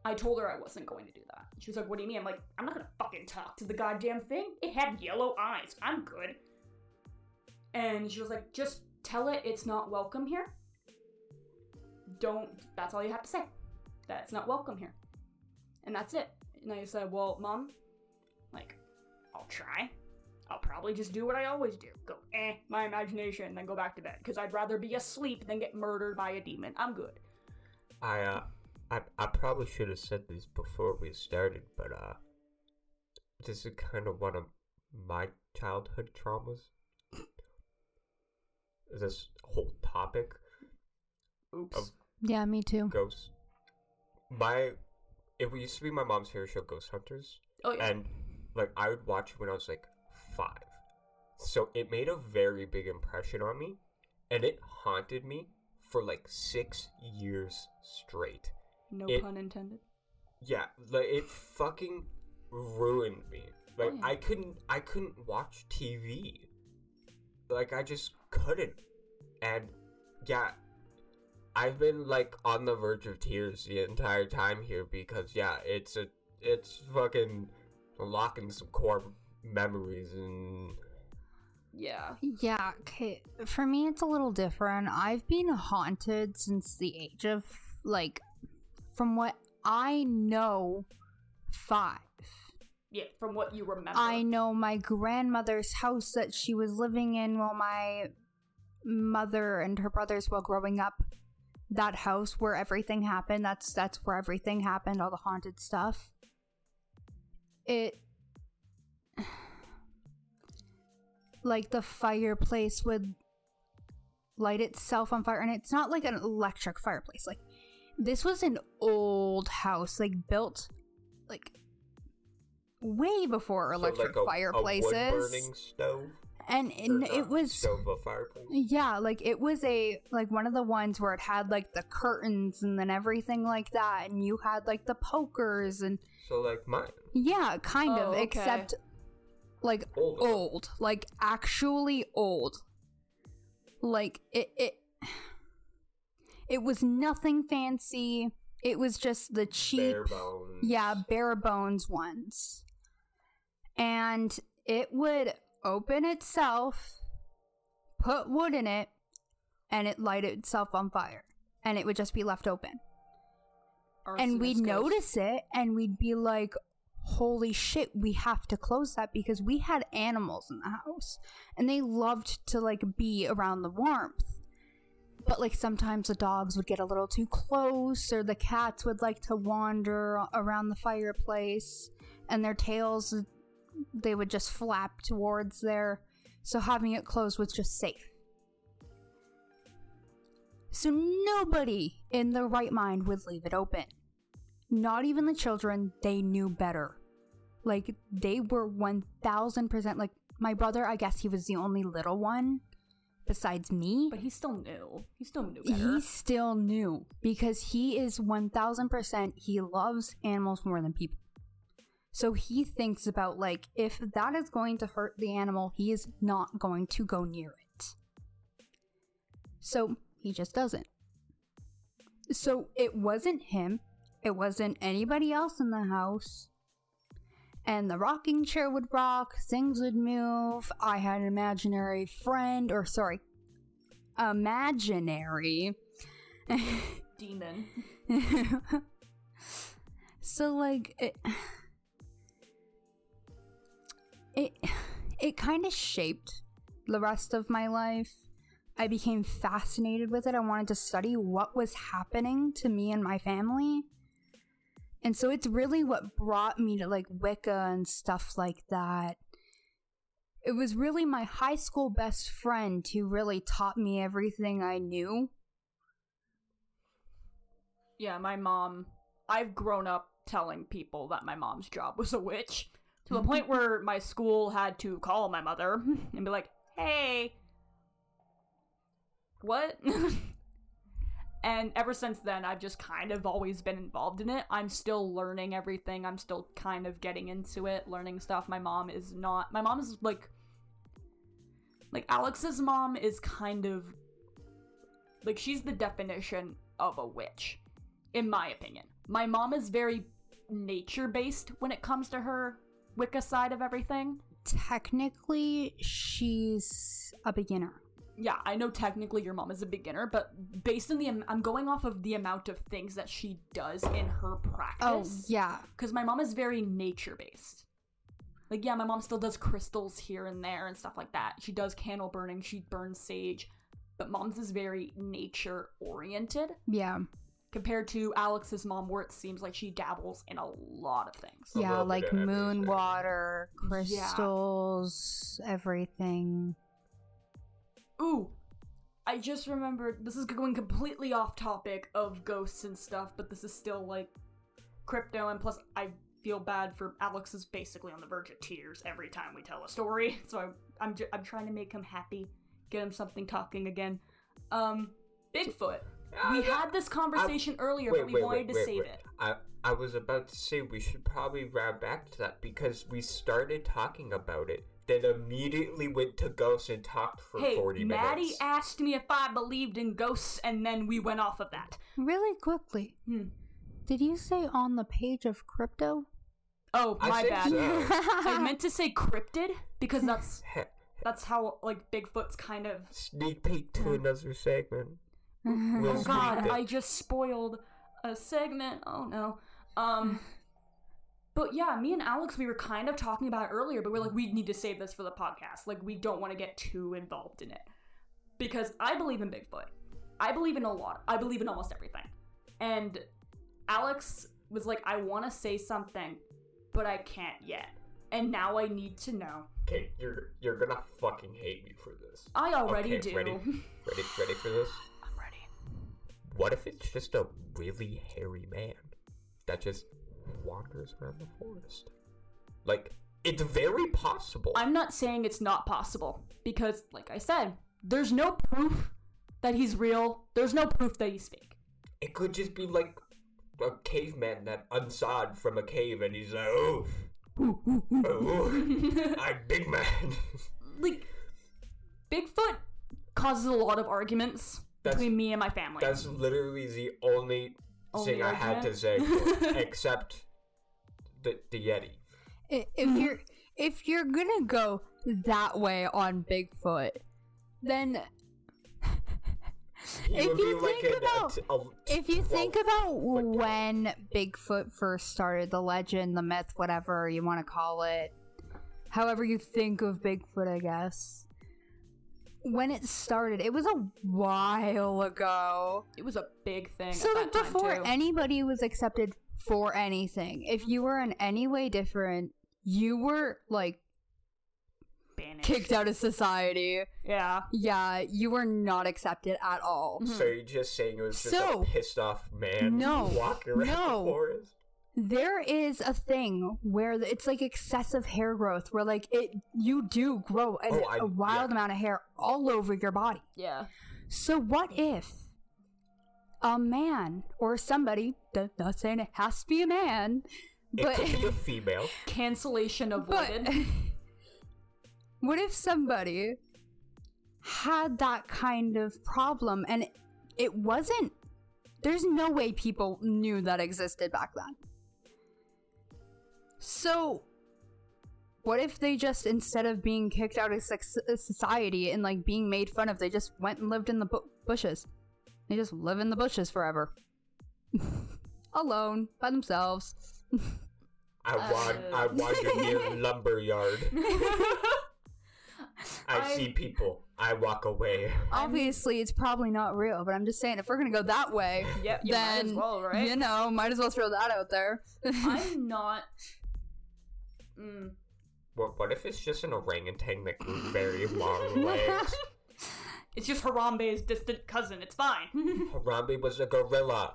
I told her I wasn't going to do that. She was like, what do you mean? I'm like, I'm not gonna fucking talk to the goddamn thing. It had yellow eyes. I'm good. And she was like, just tell it it's not welcome here. Don't, that's all you have to say. That it's not welcome here. And that's it. And I said, well, mom, like, I'll try. I'll probably just do what I always do. Go, eh, my imagination, and then go back to bed. Because I'd rather be asleep than get murdered by a demon. I'm good. I, uh... I, I probably should have said this before we started, but uh, this is kind of one of my childhood traumas. This whole topic. Oops. Of yeah, me too. Ghosts. My, it used to be my mom's favorite show, Ghost Hunters. Oh yeah. And like I would watch it when I was like five, so it made a very big impression on me, and it haunted me for like six years straight. No it, pun intended. Yeah, like it fucking ruined me. Like oh, yeah. I couldn't, I couldn't watch T V. Like I just couldn't. And yeah, I've been like on the verge of tears the entire time here because yeah, it's a, it's fucking locking some core memories and... Yeah. Yeah, okay. For me, it's a little different. I've been haunted since the age of, like, from what I know, five. Yeah, from what you remember. I know my grandmother's house that she was living in while my mother and her brothers were growing up. That house where everything happened. That's that's where everything happened, all the haunted stuff. It... Like, the fireplace would light itself on fire. And it's not like an electric fireplace. Like, this was an old house, like, built, like... way before electric so like a, fireplaces. A wood-burning stove? And, and it was... Stove, a fireplace? Yeah, like, it was a... Like, one of the ones where it had, like, the curtains and then everything like that. And you had, like, the pokers and... So, like, mine? Yeah, kind oh, of. Okay. Except, like, old. old. Like, actually old. Like, it, it... It was nothing fancy. It was just the cheap... Bare bones. Yeah, bare bones ones. And it would open itself, put wood in it, and it lighted itself on fire. And it would just be left open. Arsonist and we'd notice it, and we'd be like, holy shit, we have to close that, because we had animals in the house. And they loved to, like, be around the warmth. But, like, sometimes the dogs would get a little too close, or the cats would like to wander around the fireplace, and their tails, they would just flap towards there. So having it closed was just safe. So nobody in their right mind would leave it open. Not even the children. They knew better. Like, they were one thousand percent, like, my brother, I guess he was the only little one. Besides me. But he still knew. He still knew better. He still knew. Because he is one thousand percent, he loves animals more than people. So he thinks about, like, if that is going to hurt the animal, he is not going to go near it. So he just doesn't. So it wasn't him. It wasn't anybody else in the house. And the rocking chair would rock, things would move, I had an imaginary friend, or sorry, imaginary... demon. So, like, it... It, it kind of shaped the rest of my life. I became fascinated with it. I wanted to study what was happening to me and my family. And so it's really what brought me to, like, Wicca and stuff like that. It was really my high school best friend who really taught me everything I knew. Yeah, my mom... I've grown up telling people that my mom's job was a witch. To the point where my school had to call my mother and be like, hey, what? And ever since then, I've just kind of always been involved in it. I'm still learning everything. I'm still kind of getting into it, learning stuff. My mom is not... My mom is, like... Like, Alex's mom is kind of... Like, she's the definition of a witch, in my opinion. My mom is very nature-based when it comes to her Wicca side of everything. Technically, she's a beginner. Yeah, I know technically your mom is a beginner, but based on the... I'm going off of the amount of things that she does in her practice. Oh, yeah. Because my mom is very nature-based. Like, yeah, my mom still does crystals here and there and stuff like that. She does candle burning. She burns sage. But mom's is very nature-oriented. Yeah. Compared to Alex's mom, where it seems like she dabbles in a lot of things. Yeah, like moon water, crystals, yeah. Everything. Ooh, I just remembered, this is going completely off topic of ghosts and stuff, but this is still, like, crypto, and plus I feel bad for Alex is basically on the verge of tears every time we tell a story, so I, I'm, ju- I'm trying to make him happy, get him something talking again. Um, Bigfoot. Uh, we had this conversation I, earlier, wait, but we wait, wanted wait, to wait, save wait. it. I, I was about to say we should probably wrap back to that, because we started talking about it. Then immediately went to ghosts and talked for hey, forty minutes. Maddie asked me if I believed in ghosts, and then we went off of that. Really quickly. Hmm. Did you say on the page of crypto? Oh, my I bad. So. I meant to say cryptid because that's that's how like Bigfoot's kind of sneak peek to another segment. We'll oh God, I just spoiled a segment. Oh no. Um, but yeah, me and Alex, we were kind of talking about it earlier, but we're like, we need to save this for the podcast. Like, we don't want to get too involved in it because I believe in Bigfoot. I believe in a lot. I believe in almost everything. And Alex was like, I want to say something, but I can't yet. And now I need to know. Okay, you're you're gonna fucking hate me for this. I already okay, do. Ready, ready, ready for this? I'm ready. What if it's just a really hairy man that just wanders around the forest? Like, it's very possible. I'm not saying it's not possible because, like I said, there's no proof that he's real. There's no proof that he's fake. It could just be like a caveman that unsawed from a cave and he's like, oh, ooh, ooh, ooh. Oh, I'm big man. Like, Bigfoot causes a lot of arguments that's, between me and my family. That's literally the only, only thing argument I had to say, except the, the Yeti. If you're if you're gonna go that way on Bigfoot, then if you, like an, about, a, a, if you think about if you think about when Bigfoot first started, the legend, the myth, whatever you want to call it, however you think of Bigfoot, I guess. When it started, it was a while ago. It was a big thing. So that that before time, anybody was accepted for anything, if you were in any way different, you were like banished. Kicked out of society. Yeah. Yeah, you were not accepted at all. So you're just saying it was just so, a pissed off man no, walking around no. the forest? There is a thing where it's like excessive hair growth, where like it you do grow an, oh, I, a wild yeah. amount of hair all over your body. Yeah. So what if a man or somebody, not saying it has to be a man, but it could be a female. Cancellation avoided. But, what if somebody had that kind of problem and it, it wasn't, there's no way people knew that existed back then. So what if they just, instead of being kicked out of society and like being made fun of, they just went and lived in the bu- bushes. They just live in the bushes forever. Alone, by themselves. I, uh, want, I wander near lumberyard. I, I see people. I walk away. Obviously, it's probably not real, but I'm just saying, if we're going to go that way, yep, you then, might as well, right? You know, might as well throw that out there. I'm not... Mm. What, what if it's just an orangutan that grew very long legs? It's just Harambe's distant cousin. It's fine. Harambe was a gorilla.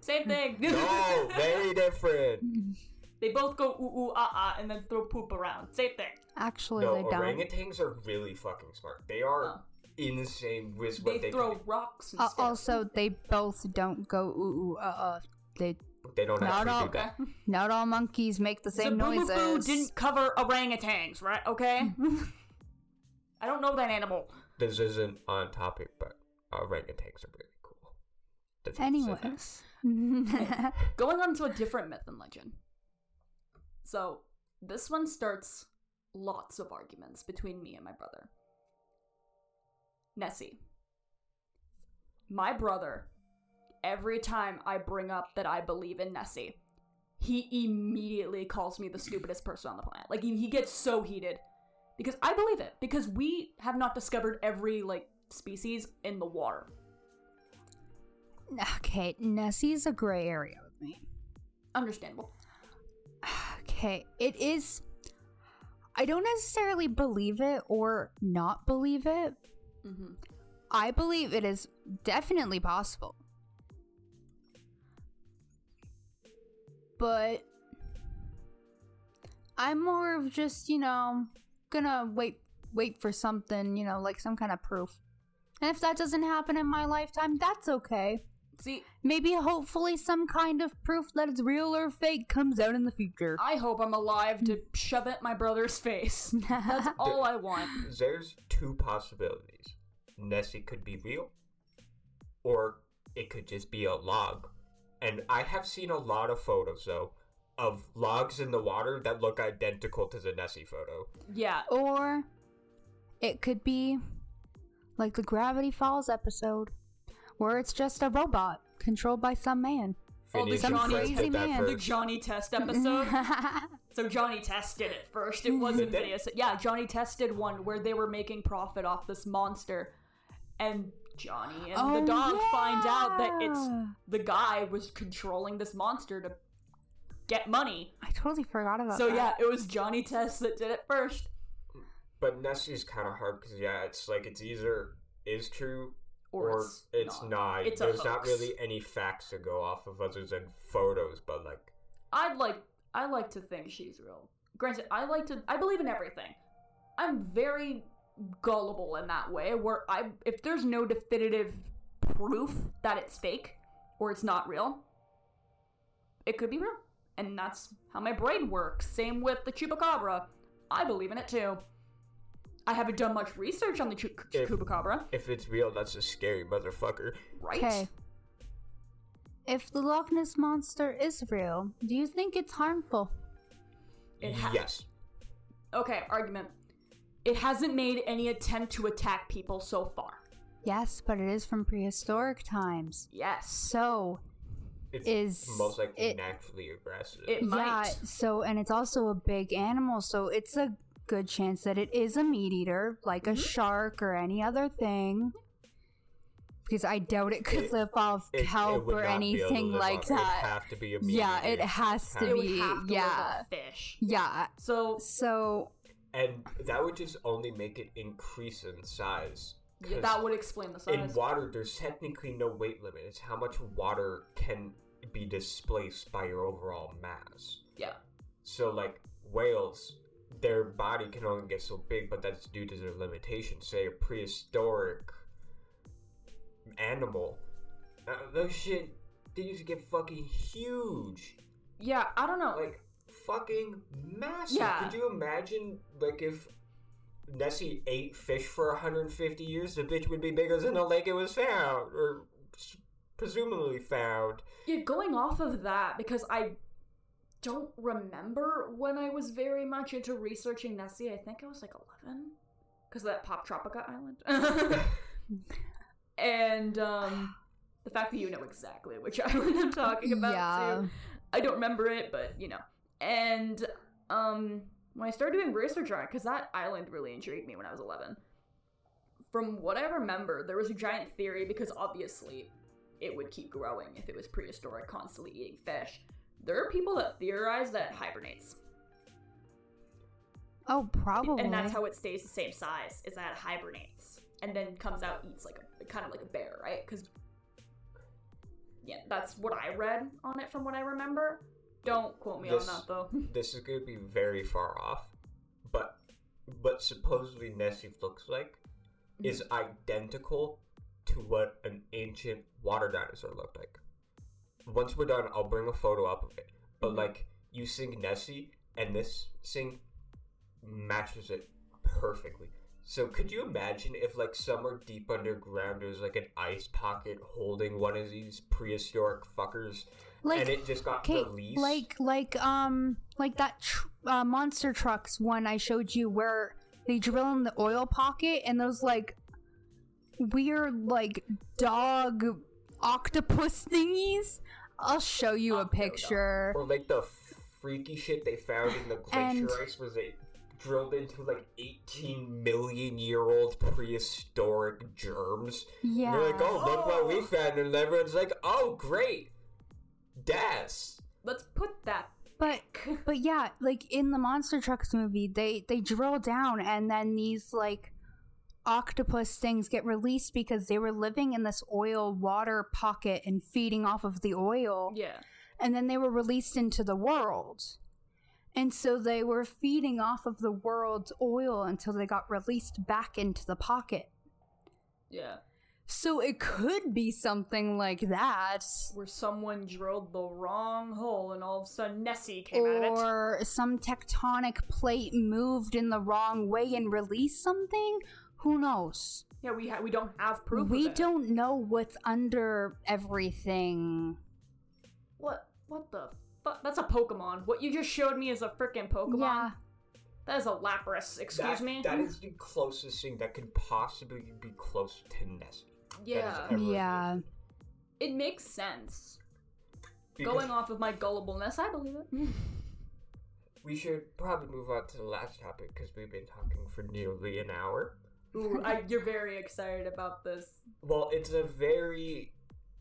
Same thing. No, very different. They both go ooh ooh ah ah and then throw poop around. Same thing. Actually, no, they don't. Orangutans are really fucking smart. They are oh. insane with they what they throw can. Rocks. And uh, stuff. Also, they both don't go ooh ooh ah ah. They they don't not actually all, do that. Not all monkeys make the same the noises. The boo boo didn't cover orangutans, right? Okay. I don't know that animal. This isn't on topic, but orangutans are really cool. That's Anyways, going on to a different myth and legend. So, this one starts lots of arguments between me and my brother. Nessie. My brother, every time I bring up that I believe in Nessie, he immediately calls me the stupidest person on the planet. Like, he gets so heated. Because I believe it. Because we have not discovered every, like, species in the water. Okay, Nessie's a gray area with me. Understandable. Okay, it is, I don't necessarily believe it or not believe it. Mm-hmm. I believe it is definitely possible. But I'm more of just, you know, gonna wait, wait for something, you know, like some kind of proof. And if that doesn't happen in my lifetime, that's okay. See, maybe hopefully some kind of proof that it's real or fake comes out in the future. I hope I'm alive to shove it in my brother's face. That's all there, I want. There's two possibilities. Nessie could be real, or it could just be a log. And I have seen a lot of photos, though, of logs in the water that look identical to the Nessie photo. Yeah. Or it could be like the Gravity Falls episode where it's just a robot controlled by some man. Oh, the Johnny, crazy man. the Johnny Test episode. So Johnny Test did it first. It wasn't video. Yeah, Johnny Test did one where they were making profit off this monster, and Johnny and oh, the dog yeah. find out that it's the guy was controlling this monster to get money. I totally forgot about so, that. So yeah, it was Johnny Test that did it first. But Nessie's kind of hard because yeah, it's like it's either is true. Or, or it's, it's not. not. It's There's not really any facts to go off of other than photos, but like... I'd like... I like to think she's real. Granted, I like to... I believe in everything. I'm very gullible in that way, where I... If there's no definitive proof that it's fake, or it's not real, it could be real. And that's how my brain works. Same with the Chupacabra. I believe in it, too. I haven't done much research on the ch- if, Chupacabra. If it's real, that's a scary motherfucker. Right? Okay. If the Loch Ness Monster is real, do you think it's harmful? It ha- yes. Okay, argument. It hasn't made any attempt to attack people so far. Yes, but it is from prehistoric times. Yes. So... It's is, most likely it, naturally aggressive. It might. Yeah, so, and it's also a big animal, so it's a... good chance that it is a meat eater, like a shark or any other thing, because I doubt it could it, live off it, kelp it or anything like that. It have to be a meat yeah, eater. It has to it be. Have to yeah, live off fish. Yeah. So, so, and that would just only make it increase in size. Yeah, that would explain the size. In water, there's technically no weight limit. It's how much water can be displaced by your overall mass. Yeah. So, like whales. Their body can only get so big, but that's due to their limitations. Say a prehistoric animal, uh, those shit, they used to get fucking huge. Yeah, I don't know. Like, fucking massive. Yeah. Could you imagine, like, if Nessie ate fish for one hundred fifty years, the bitch would be bigger than the lake it was found, or presumably found. Yeah, going off of that, because I... don't remember when I was very much into researching Nessie. I think I was like eleven because of that Pop Tropica island. And um, the fact that you know exactly which island I'm talking about, yeah. too. I don't remember it, but you know. And um, when I started doing research on it, because that island really intrigued me when I was eleven. From what I remember, there was a giant theory because obviously it would keep growing if it was prehistoric, constantly eating fish. There are people that theorize that it hibernates. Oh, probably. And that's how it stays the same size, is that it hibernates. And then comes out, eats like a, kind of like a bear, right? Because, yeah, that's what I read on it from what I remember. Don't quote me this, on that, though. This is going to be very far off. But what supposedly Nessie looks like mm-hmm. is identical to what an ancient water dinosaur looked like. Once we're done, I'll bring a photo up of it. But, like, you sing Nessie, and this sing matches it perfectly. So, could you imagine if, like, somewhere deep underground there's, like, an ice pocket holding one of these prehistoric fuckers, like, and it just got okay, released? Like, like, um, like that tr- uh, Monster Trucks one I showed you where they drill in the oil pocket, and those, like, weird, like, dog... octopus thingies. I'll show you a picture. Or like the freaky shit they found in the glacier ice was it drilled into like eighteen million year old prehistoric germs. Yeah. And they're like, oh, look what we found, and everyone's like, oh great, das. Let's put that. But but yeah, like in the Monster Trucks movie, they they drill down and then these like octopus things get released because they were living in this oil water pocket and feeding off of the oil. Yeah. And then they were released into the world. And so they were feeding off of the world's oil until they got released back into the pocket. Yeah. So it could be something like that. Where someone drilled the wrong hole and all of a sudden Nessie came or out of it. Or some tectonic plate moved in the wrong way and released something. Who knows? Yeah, we ha- we don't have proof we of it. We don't know what's under everything. What? What the But that's a Pokemon. What you just showed me is a freaking Pokemon. Yeah. That is a Lapras, excuse that, me. That is the closest thing that could possibly be close to Nessie. Yeah. Yeah. Been. It makes sense. Because going off of my gullibleness, I believe it. We should probably move on to the last topic because we've been talking for nearly an hour. Ooh, I, you're very excited about this. Well, it's a very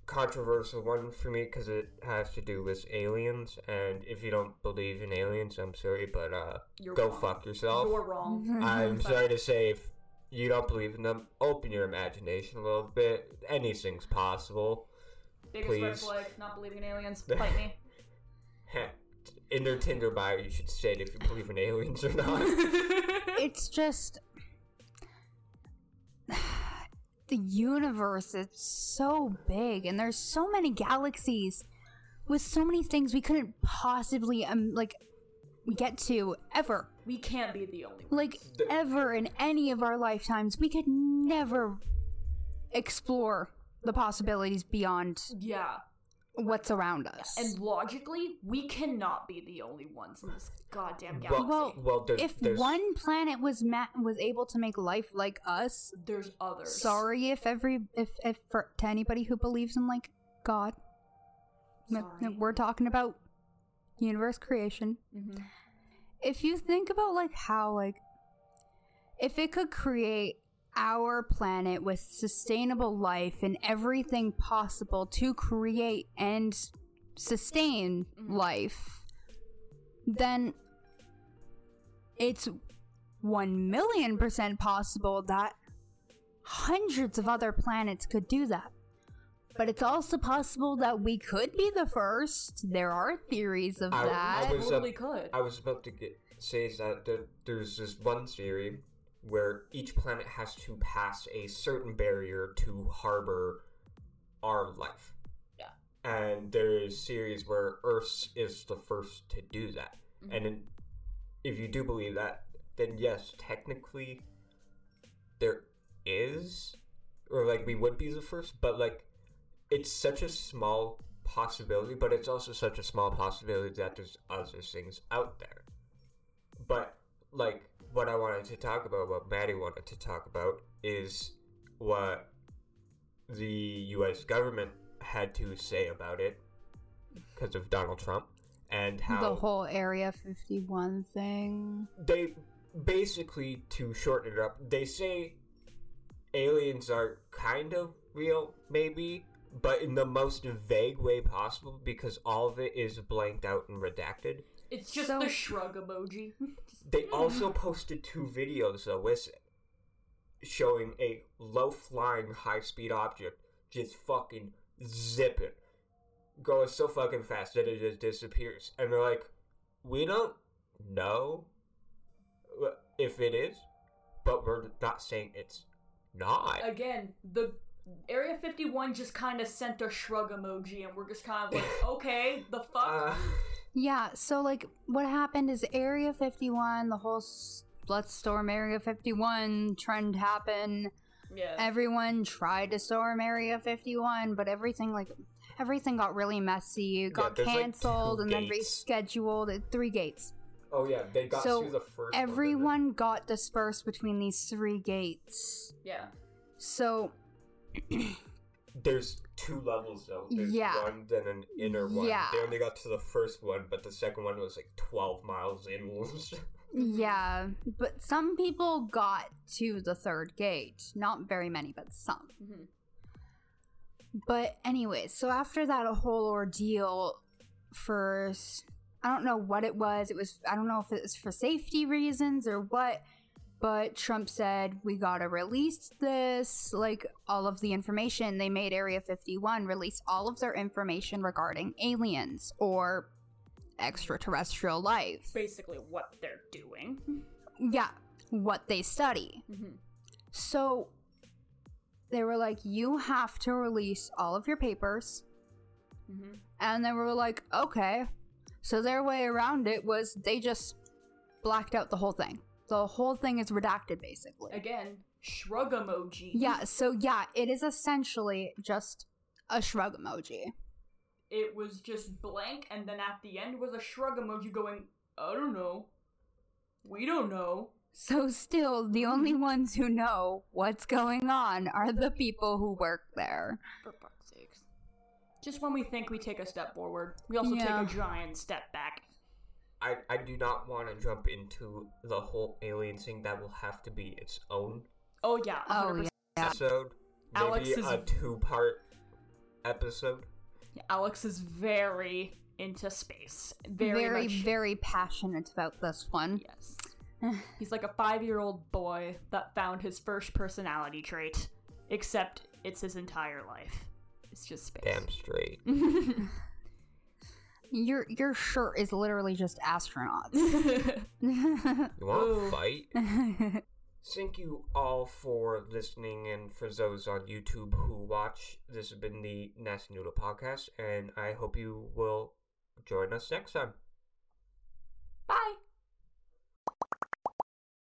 controversial one for me because it has to do with aliens, and if you don't believe in aliens, I'm sorry, but uh, you're go wrong. Fuck yourself. You're wrong. I'm sorry to say, if you don't believe in them, open your imagination a little bit. Anything's possible. Biggest red flag, not believing in aliens. Fight me. In their Tinder bio, you should state if you believe in aliens or not. It's just... the universe, it's so big, and there's so many galaxies with so many things we couldn't possibly, um, like, get to ever. We can't be the only ones. Like, the- ever in any of our lifetimes, we could never explore the possibilities beyond... Yeah. What's around us. And logically, we cannot be the only ones in this goddamn galaxy. Well, well there's, if there's... one planet was ma- was able to make life like us, there's others. Sorry if every if if for, to anybody who believes in like God, sorry. We're talking about universe creation. Mm-hmm. If you think about like how like if it could create our planet with sustainable life and everything possible to create and sustain mm-hmm. life, then it's one million percent possible that hundreds of other planets could do that. But it's also possible that we could be the first. There are theories of I, that. I was, totally uh, could. I was about to get, say that there, there's this one theory where each planet has to pass a certain barrier to harbor our life. Yeah. And there's series where Earth is the first to do that. Mm-hmm. And in, if you do believe that, then yes, technically there is, or like we would be the first, but like it's such a small possibility, but it's also such a small possibility that there's other things out there. But like what I wanted to talk about, what Maddie wanted to talk about, is what the U S government had to say about it because of Donald Trump and how... the whole Area fifty-one thing. They basically, to shorten it up, they say aliens are kind of real, maybe, but in the most vague way possible because all of it is blanked out and redacted. It's just so, the shrug emoji. They also posted two videos, though, with it, showing a low-flying, high-speed object just fucking zipping, going so fucking fast that it just disappears. And they're like, we don't know if it is, but we're not saying it's not. Again, the... Area fifty-one just kind of sent a shrug emoji, and we're just kind of like, okay, the fuck? Uh, yeah, so, like, what happened is Area fifty-one, the whole s- let's storm Area fifty-one trend happened. Yeah. Everyone tried to storm Area fifty-one, but everything, like, everything got really messy. It got yeah, canceled like and gates. Then rescheduled at three gates. Oh, yeah, they got so through the first one. Everyone got dispersed between these three gates. Yeah. So... there's two levels though. There's yeah. one, then an inner one. Yeah. They only got to the first one, but the second one was like twelve miles inwards. Yeah, but some people got to the third gate. Not very many, but some. Mm-hmm. But anyway, so after that whole ordeal, for I don't know what it was. It was I don't know if it was for safety reasons or what. But Trump said, we gotta release this, like, all of the information. They made Area fifty-one release all of their information regarding aliens or extraterrestrial life. Basically what they're doing. Yeah, what they study. Mm-hmm. So they were like, you have to release all of your papers. Mm-hmm. And they were like, okay. So their way around it was they just blacked out the whole thing. The whole thing is redacted, basically. Again, shrug emoji. Yeah, so yeah, it is essentially just a shrug emoji. It was just blank, and then at the end was a shrug emoji going, I don't know. We don't know. So still, the only ones who know what's going on are the people who work there. For fuck's sakes. Just when we think we take a step forward, we also yeah. take a giant step back. I, I do not want to jump into the whole alien thing. That will have to be its own. Oh, yeah. one hundred percent. Oh, yeah. Episode. Alex maybe is... a two-part episode. Alex is very into space. Very, very, much... very passionate about this one. Yes. He's like a five-year-old boy that found his first personality trait, except it's his entire life. It's just space. Damn straight. Your your shirt is literally just astronauts. You want to fight? Thank you all for listening, and for those on YouTube who watch, this has been the Nasty Noodle Podcast, and I hope you will join us next time. Bye!